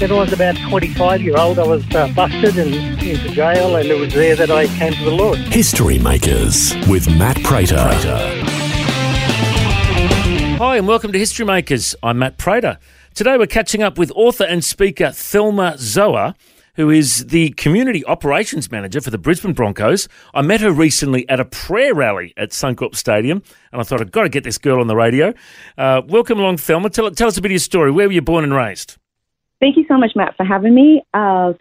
When I was about 25-year-old, I was busted and into jail, and it was there that I came to the Lord. History Makers with Matt Prater. Hi, and welcome to History Makers. I'm Matt Prater. Today we're catching up with author and speaker Thelma Zoa, who is the Community Operations Manager for the Brisbane Broncos. I met her recently at a prayer rally at Suncorp Stadium, and I thought, I've got to get this girl on the radio. Welcome along, Thelma. Tell us a bit of your story. Where were you born and raised? Thank you so much, Matt, for having me.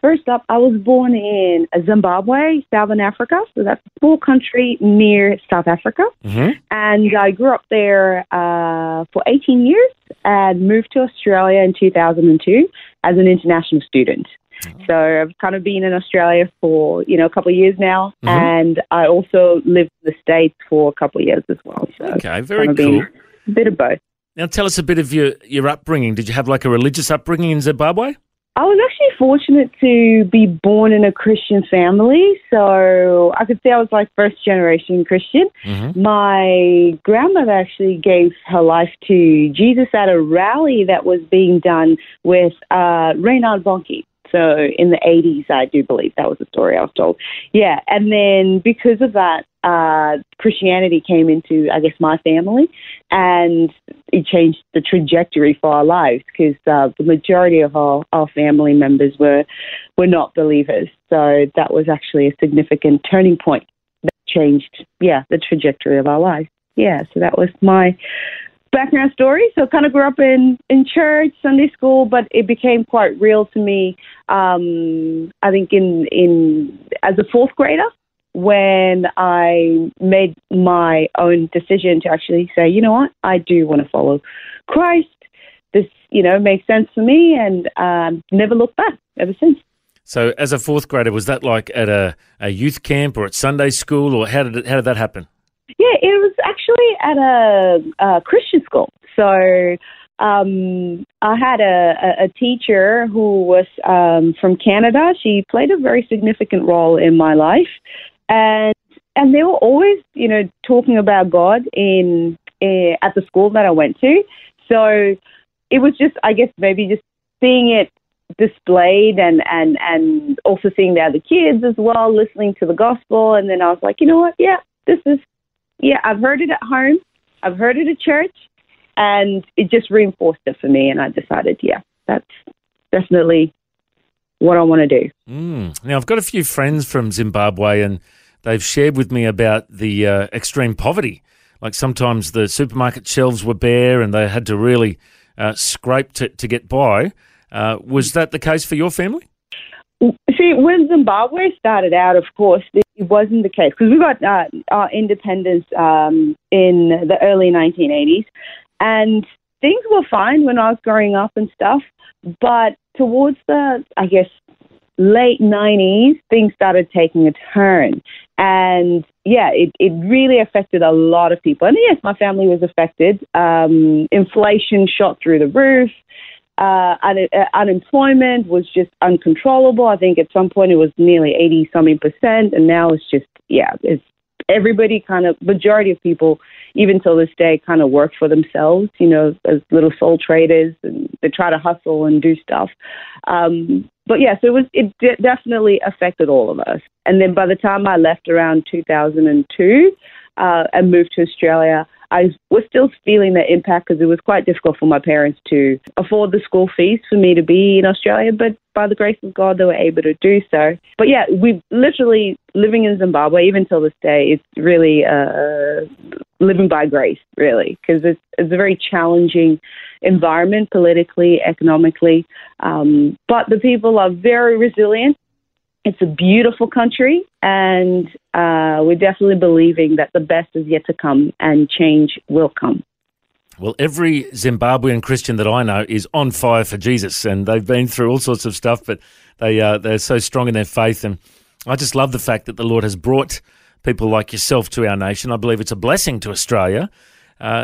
First up, I was born in Zimbabwe, Southern Africa. So that's a small country near South Africa. Mm-hmm. And I grew up there for 18 years and moved to Australia in 2002 as an international student. Mm-hmm. So I've kind of been in Australia for, a couple of years now. Mm-hmm. And I also lived in the States for a couple of years as well. So okay, very cool. A bit of both. Now, tell us a bit of your upbringing. Did you have a religious upbringing in Zimbabwe? I was actually fortunate to be born in a Christian family. So I could say I was first generation Christian. Mm-hmm. My grandmother actually gave her life to Jesus at a rally that was being done with Reinhard Bonnke. So in the 80s, I do believe that was the story I was told. Yeah. And then because of that, Christianity came into, my family, and it changed the trajectory for our lives because the majority of our family members were not believers. So that was actually a significant turning point that changed, the trajectory of our lives. Yeah. So that was my background story. So I kind of grew up in church, Sunday school, but it became quite real to me, I think as a fourth grader, when I made my own decision to actually say, you know what, I do want to follow Christ. This, makes sense for me, and never looked back ever since. So as a fourth grader, was that at a youth camp or at Sunday school, or how did that happen? Yeah, it was actually at a Christian school. So I had a teacher who was from Canada. She played a very significant role in my life. And they were always, talking about God at the school that I went to. So it was just, maybe just seeing it displayed and also seeing the other kids as well, listening to the gospel. And then I was like, you know what? Yeah, this is. Yeah, I've heard it at home. I've heard it at church, and it just reinforced it for me. And I decided, that's definitely what I want to do. Now, I've got a few friends from Zimbabwe, and they've shared with me about the extreme poverty. Sometimes the supermarket shelves were bare, and they had to really scrape to get by. Was that the case for your family? See, when Zimbabwe started out, of course, it wasn't the case because we got our independence in the early 1980s, and things were fine when I was growing up and stuff. But towards the, late 90s, things started taking a turn. And, it really affected a lot of people. And, yes, my family was affected. Inflation shot through the roof. Unemployment was just uncontrollable. I think at some point it was nearly 80-something%, and now it's just it's everybody majority of people, even till this day, work for themselves. As little sole traders, and they try to hustle and do stuff. But so it definitely affected all of us. And then by the time I left around 2002 and moved to Australia, I was still feeling that impact because it was quite difficult for my parents to afford the school fees for me to be in Australia, but by the grace of God, they were able to do so. But yeah, we literally, living in Zimbabwe, even till this day, it's really living by grace, really, because it's a very challenging environment, politically, economically. But the people are very resilient. It's a beautiful country, and we're definitely believing that the best is yet to come and change will come. Well, every Zimbabwean Christian that I know is on fire for Jesus, and they've been through all sorts of stuff, but they're so strong in their faith. And I just love the fact that the Lord has brought people like yourself to our nation. I believe it's a blessing to Australia.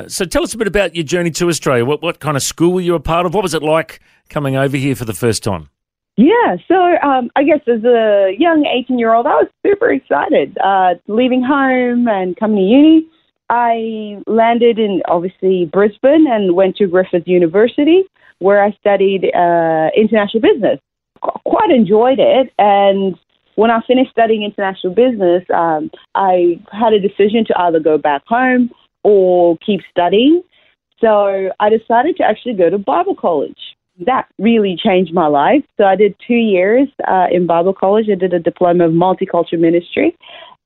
So tell us a bit about your journey to Australia. What kind of school were you a part of? What was it like coming over here for the first time? Yeah, so I guess as a young 18-year-old, I was super excited leaving home and coming to uni. I landed in, obviously, Brisbane and went to Griffith University, where I studied international business. Quite enjoyed it, and when I finished studying international business, I had a decision to either go back home or keep studying. So I decided to actually go to Bible college. That really changed my life. So I did 2 years in Bible college. I did a diploma of multicultural ministry.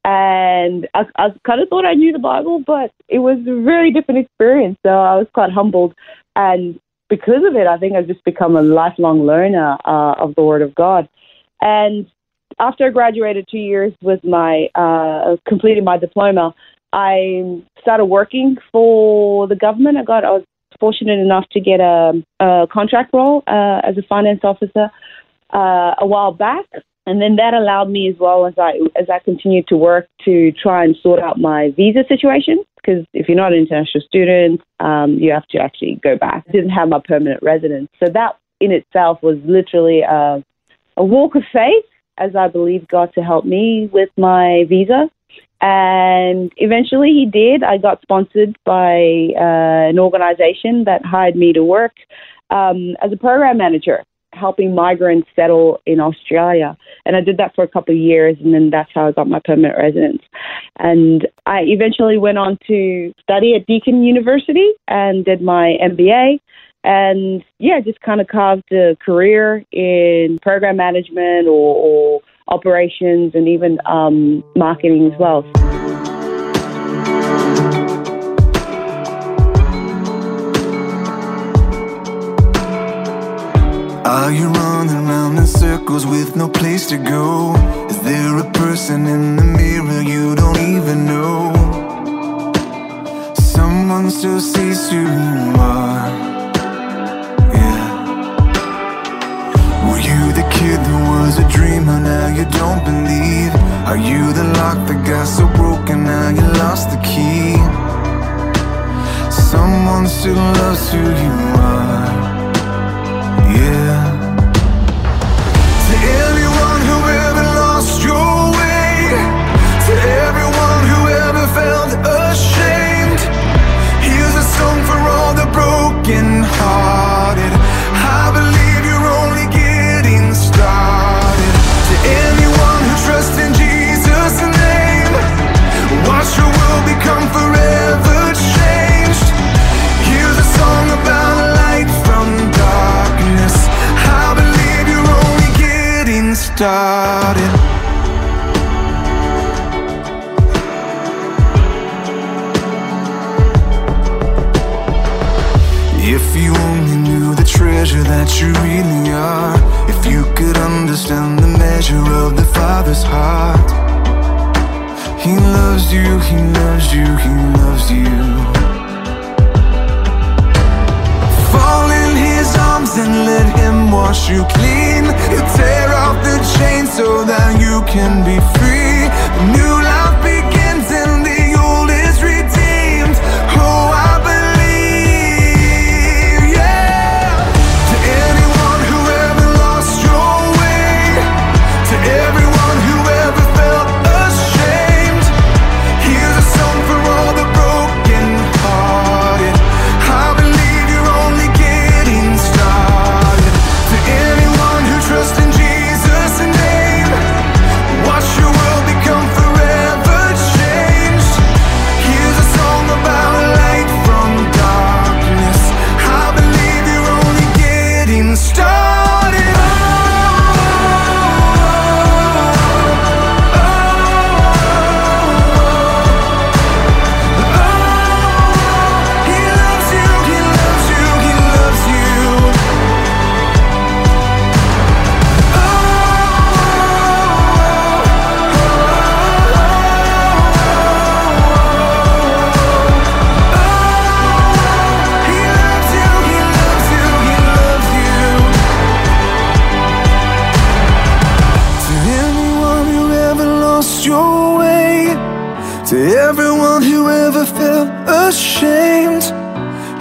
And I kind of thought I knew the Bible, but it was a really different experience. So I was quite humbled. And because of it, I think I've just become a lifelong learner of the Word of God. And after I graduated 2 years with my completing my diploma, I started working for the government. I was fortunate enough to get a contract role as a finance officer a while back. And then that allowed me as well as I continued to work to try and sort out my visa situation, because if you're not an international student, you have to actually go back. I didn't have my permanent residence. So that in itself was literally a walk of faith as I believed God to help me with my visa. And eventually he did. I got sponsored by an organization that hired me to work as a program manager, helping migrants settle in Australia. And I did that for a couple of years, and then that's how I got my permanent residence. And I eventually went on to study at Deakin University and did my MBA. And, yeah, just kind of carved a career in program management or operations and even marketing as well. Are you running around in circles with no place to go? Is there a person in the mirror you don't even know? Someone still sees who you are. Yeah. Were you the kid who was a dreamer, now you don't believe? Are you the lock that got so broken, now you lost the key? Someone still loves who you are. Yeah. To everyone who ever lost your way, to everyone who ever felt ashamed, here's a song for all the broken-hearted. I believe you're only getting started. To anyone who trusts in Jesus' name, watch your world become forever changed. Here's a song about light from darkness. I believe you're only getting started. If you only knew the treasure that you really are, if you could understand the measure of the Father's heart. He loves you, He loves you, He loves you. Fall in His arms and let Him wash you clean. He'll tear off the chains so that you can be free. A new life begins and the old is redeemed. Oh, I believe, yeah. To anyone who ever lost your way, to everyone who ever felt ashamed, here's a song for all the broken hearted. I believe you're only getting started. To anyone who trusts in Jesus' name, watch your world become your way. To everyone who ever felt ashamed,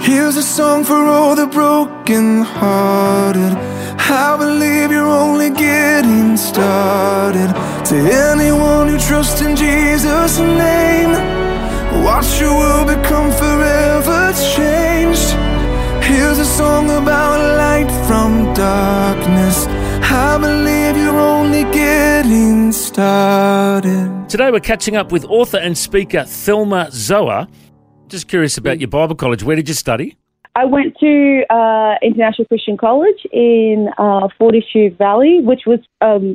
here's a song for all the broken-hearted. I believe you're only getting started. To anyone who trusts in Jesus' name, watch your world become forever changed. Here's a song about light from darkness. I believe you're only getting started. Today we're catching up with author and speaker Thelma Zoa. Just curious about your Bible college. Where did you study? I went to International Christian College in Fortitude Valley, which was,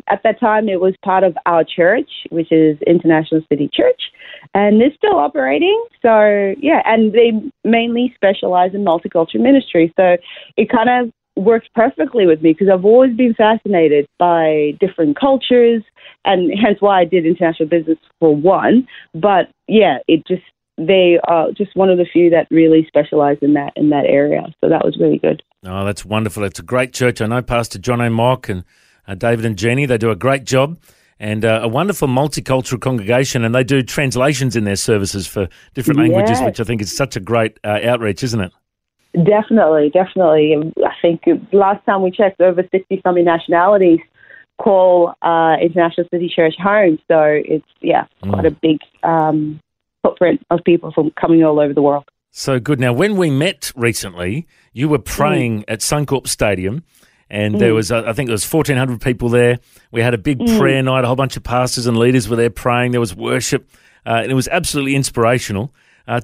at that time, it was part of our church, which is International City Church, and they're still operating. So, yeah, and they mainly specialize in multicultural ministry. So it kind of works perfectly with me because I've always been fascinated by different cultures, and hence why I did international business for one. But, yeah, it just... they are just one of the few that really specialise in that area. So that was really good. Oh, that's wonderful. It's a great church. I know Pastor John O'Mark and David and Jenny. They do a great job and a wonderful multicultural congregation, and they do translations in their services for different languages, which I think is such a great outreach, isn't it? Definitely. I think last time we checked, over 60-something nationalities call International City Church home. So it's, quite a big... footprint of people from coming all over the world. So good. Now, when we met recently, you were praying at Suncorp Stadium, and there was, I think, there was 1,400 people there. We had a big prayer night. A whole bunch of pastors and leaders were there praying. There was worship, and it was absolutely inspirational.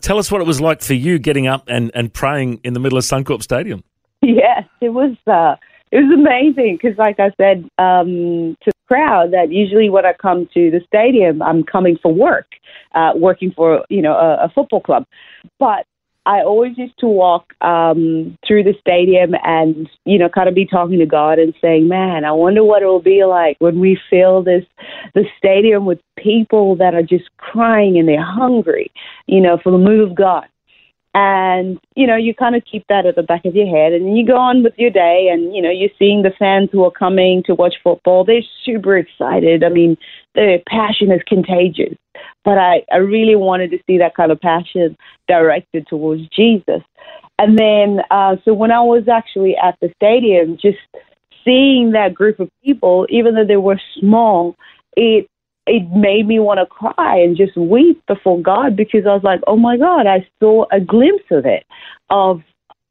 Tell us what it was like for you getting up and praying in the middle of Suncorp Stadium. Yes, it was amazing because, like I said, to the crowd, that usually when I come to the stadium, I'm coming for work, working for a football club. But I always used to walk through the stadium and kind of be talking to God and saying, "Man, I wonder what it will be like when we fill the stadium with people that are just crying and they're hungry, for the move of God." And, you kind of keep that at the back of your head and you go on with your day and, you're seeing the fans who are coming to watch football. They're super excited. I mean, their passion is contagious. But I really wanted to see that kind of passion directed towards Jesus. And then, so when I was actually at the stadium, just seeing that group of people, even though they were small, it made me want to cry and just weep before God because I was like, oh, my God, I saw a glimpse of it, of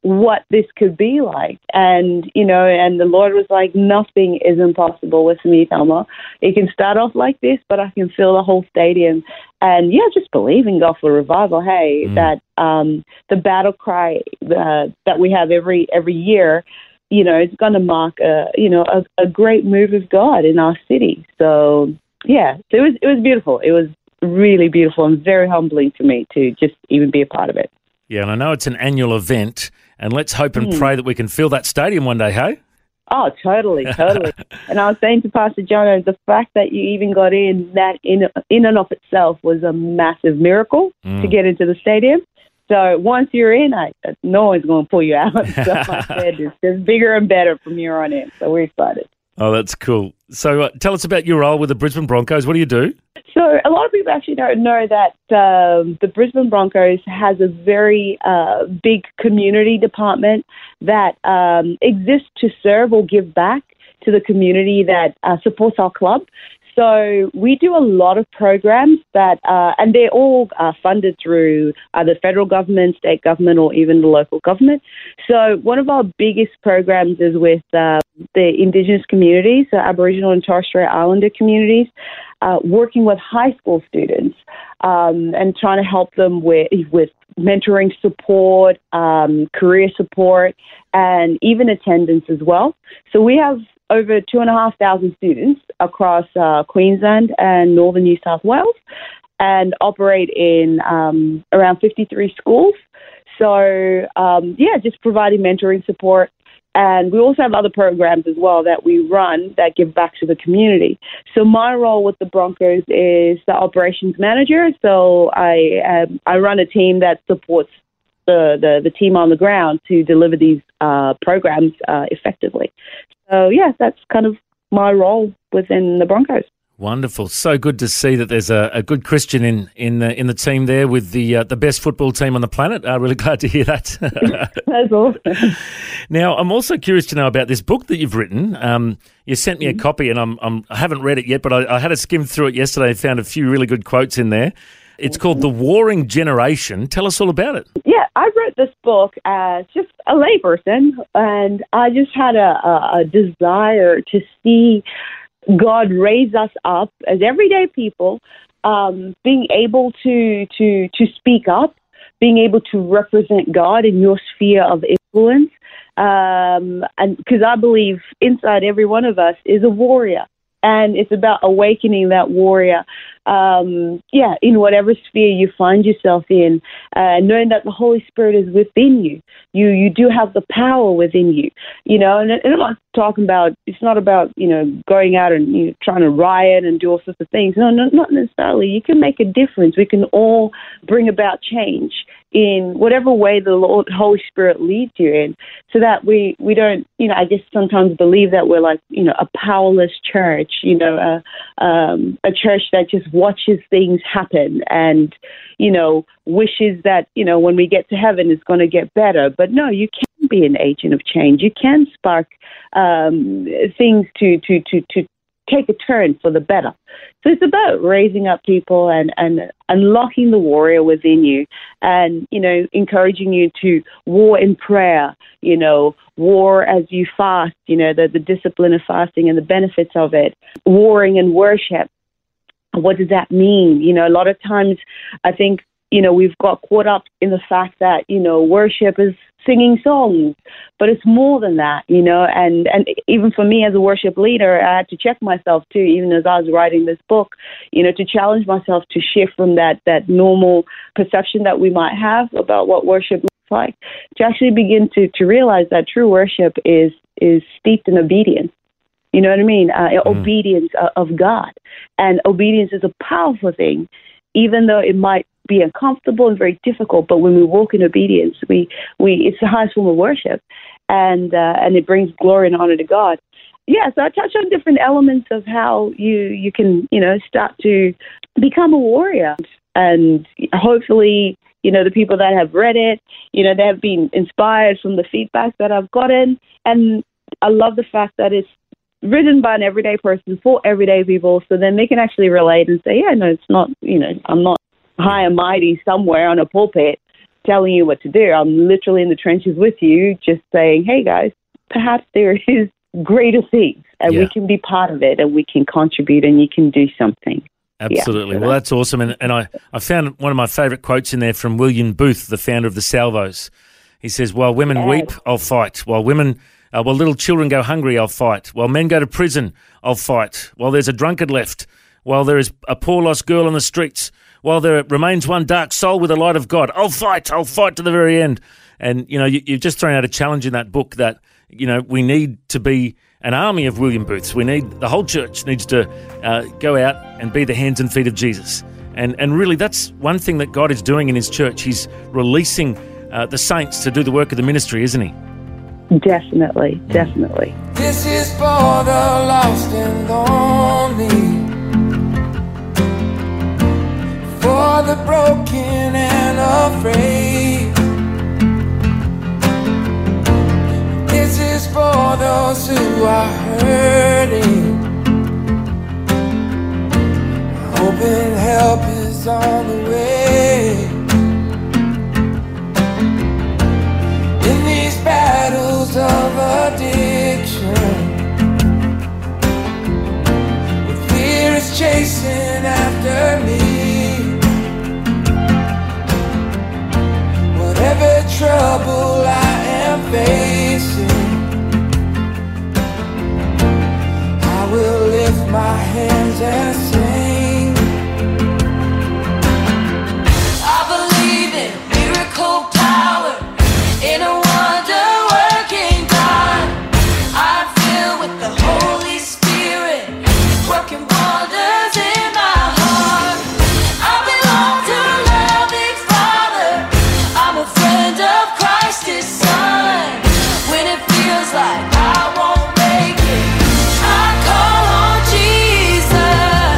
what this could be like. And, and the Lord was like, nothing is impossible with me, Thelma. It can start off like this, but I can fill the whole stadium. And, just believe in God for revival, hey, that the battle cry that we have every year, it's going to mark, a great move of God in our city. So... yeah, so it was beautiful. It was really beautiful and very humbling for me to just even be a part of it. Yeah, and I know it's an annual event, and let's hope and pray that we can fill that stadium one day, hey? Oh, totally. And I was saying to Pastor Jonah, the fact that you even got in, that in and of itself was a massive miracle to get into the stadium. So once you're in, no one's going to pull you out. So I said, it's just bigger and better from here on in. So we're excited. Oh, that's cool. So tell us about your role with the Brisbane Broncos. What do you do? So a lot of people actually don't know that the Brisbane Broncos has a very big community department that exists to serve or give back to the community that supports our club. So we do a lot of programs that, and they're all funded through the federal government, state government, or even the local government. So one of our biggest programs is with the Indigenous communities, so Aboriginal and Torres Strait Islander communities, working with high school students and trying to help them with mentoring support, career support, and even attendance as well. So we have over 2,500 students across Queensland and Northern New South Wales and operate in around 53 schools. So, just providing mentoring support. And we also have other programs as well that we run that give back to the community. So my role with the Broncos is the operations manager. So I run a team that supports the team on the ground to deliver these programs effectively. So, that's kind of my role within the Broncos. Wonderful. So good to see that there's a good Christian in the team there with the best football team on the planet. Really glad to hear that. That's awesome. Now, I'm also curious to know about this book that you've written. You sent me a copy, and I haven't read it yet, but I had a skim through it yesterday and found a few really good quotes in there. It's called The Warring Generation. Tell us all about it. Yeah, I wrote this book as just a layperson, and I just had a desire to see God raise us up as everyday people, being able to speak up, being able to represent God in your sphere of influence, and because I believe inside every one of us is a warrior. And it's about awakening that warrior, in whatever sphere you find yourself in, knowing that the Holy Spirit is within you. You do have the power within you, you know, and I'm not talking about, it's not about, you know, going out and trying to riot and do all sorts of things. No, not necessarily. You can make a difference. We can all bring about change in whatever way the Lord, Holy Spirit leads you in, so that we don't, I guess sometimes believe that we're like, a powerless church, a church that just watches things happen and, wishes that, when we get to heaven, it's going to get better. But no, you can be an agent of change. You can spark things to take a turn for the better. So it's about raising up people and unlocking the warrior within you and, encouraging you to war in prayer, war as you fast, the discipline of fasting and the benefits of it, warring in worship. What does that mean? A lot of times I think, we've got caught up in the fact that, worship is singing songs, but it's more than that, and even for me as a worship leader, I had to check myself too, even as I was writing this book, to challenge myself to shift from that normal perception that we might have about what worship looks like, to actually begin to realize that true worship is steeped in obedience. You know what I mean? Obedience of God. And obedience is a powerful thing, even though it might be uncomfortable and very difficult, but when we walk in obedience, it's the highest form of worship, and it brings glory and honor to God. Yeah, so I touch on different elements of how you can start to become a warrior, and hopefully the people that have read it, they have been inspired from the feedback that I've gotten, and I love the fact that it's written by an everyday person for everyday people, so then they can actually relate and say, yeah, no, it's not, I'm not high and mighty somewhere on a pulpit telling you what to do. I'm literally in the trenches with you, just saying, hey guys, perhaps there is greater things and we can be part of it and we can contribute and you can do something. Absolutely. Yeah, well, that's awesome. And I found one of my favourite quotes in there from William Booth, the founder of the Salvos. He says, while women weep, I'll fight. While women... while little children go hungry, I'll fight. While men go to prison, I'll fight. While there's a drunkard left, while there is a poor lost girl on the streets, while there remains one dark soul with the light of God, I'll fight to the very end. And, you've just thrown out a challenge in that book that, we need to be an army of William Booths. The whole church needs to go out and be the hands and feet of Jesus. And really, that's one thing that God is doing in his church. He's releasing the saints to do the work of the ministry, isn't he? Definitely. This is for the lost and lonely, for the broken and afraid. This is for those who are hurting, hoping help is on the way. In these battles of addiction, with fear is chasing after me, whatever trouble I am facing, I will lift my hands and sing. I believe in miracle power, in a wonder-working God. I'm filled with the Holy Spirit, working wonders in my heart. I belong to a loving Father. I'm a friend of Christ, His Son. When it feels like I won't make it, I call on Jesus.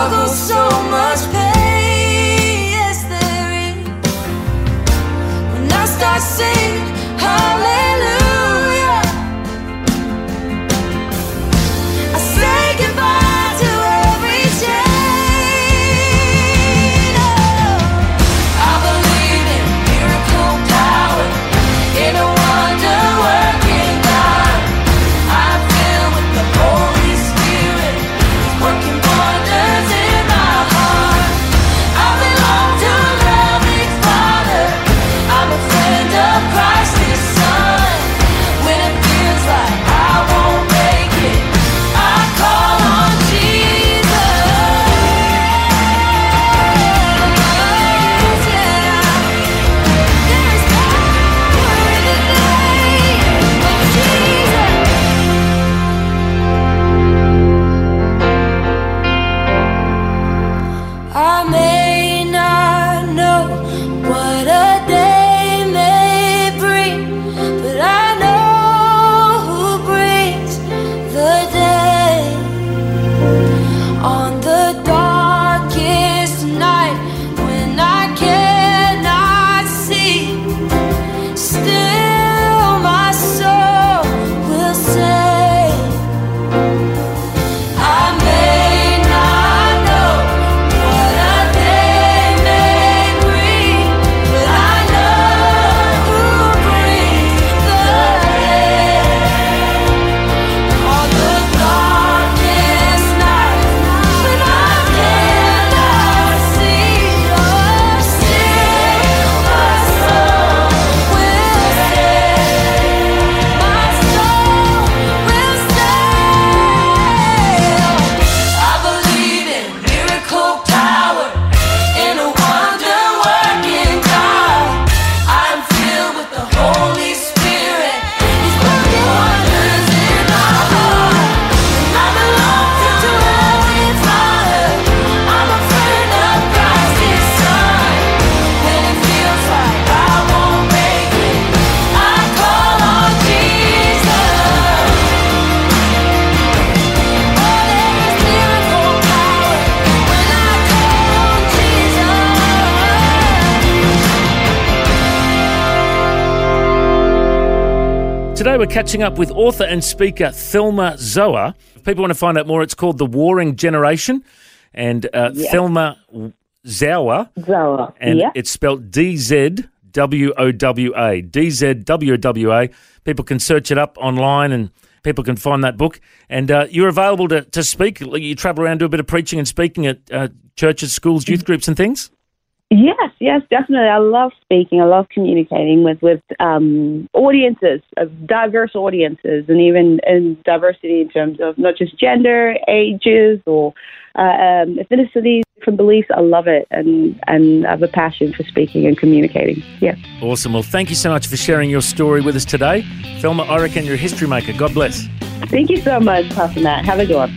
struggle, so much pain, yes there is. When I start singing hallelujah, I say goodbye to every chain. Oh, I believe in miracle power, in a wonder-working God. I'm filled with the Holy Spirit, working wonders in my heart. I belong to a loving Father, I'm a friend of Christ His Son. When it feels like I won't make it, I call on Jesus. Yeah. There's power in the name of Jesus. I may not know what a day may bring, but I know who brings the day. On the darkest night when I cannot see, still my soul will say, I may not know what a day may bring, but I know who brings the day. On the darkest night when I cannot see, still my soul will say, my soul will say. I believe in miracle power, in a wonder-working God. I'm filled with the Holy Spirit, He's working wonders in my heart. I belong to a loving Father, I'm a friend of Christ His Son. When it feels like I won't make it, I call on Jesus. Today we're catching up with author and speaker Thelma Zoa. If people want to find out more, it's called The Warring Generation, and Thelma Zoa, Zoa, and yeah. It's spelled D-Z-W-O-W-A, D-Z-W-O-W-A. People can search it up online and people can find that book. And you're available to speak. You travel around, do a bit of preaching and speaking at churches, schools, youth groups and things? Yes, definitely. I love speaking. I love communicating with audiences, diverse audiences, and even in diversity in terms of not just gender, ages, or ethnicities, different beliefs. I love it, and I have a passion for speaking and communicating. Yeah. Awesome. Well, thank you so much for sharing your story with us today. Thelma, I reckon you're a history maker. God bless. Thank you so much, Pastor Matt. Have a good one.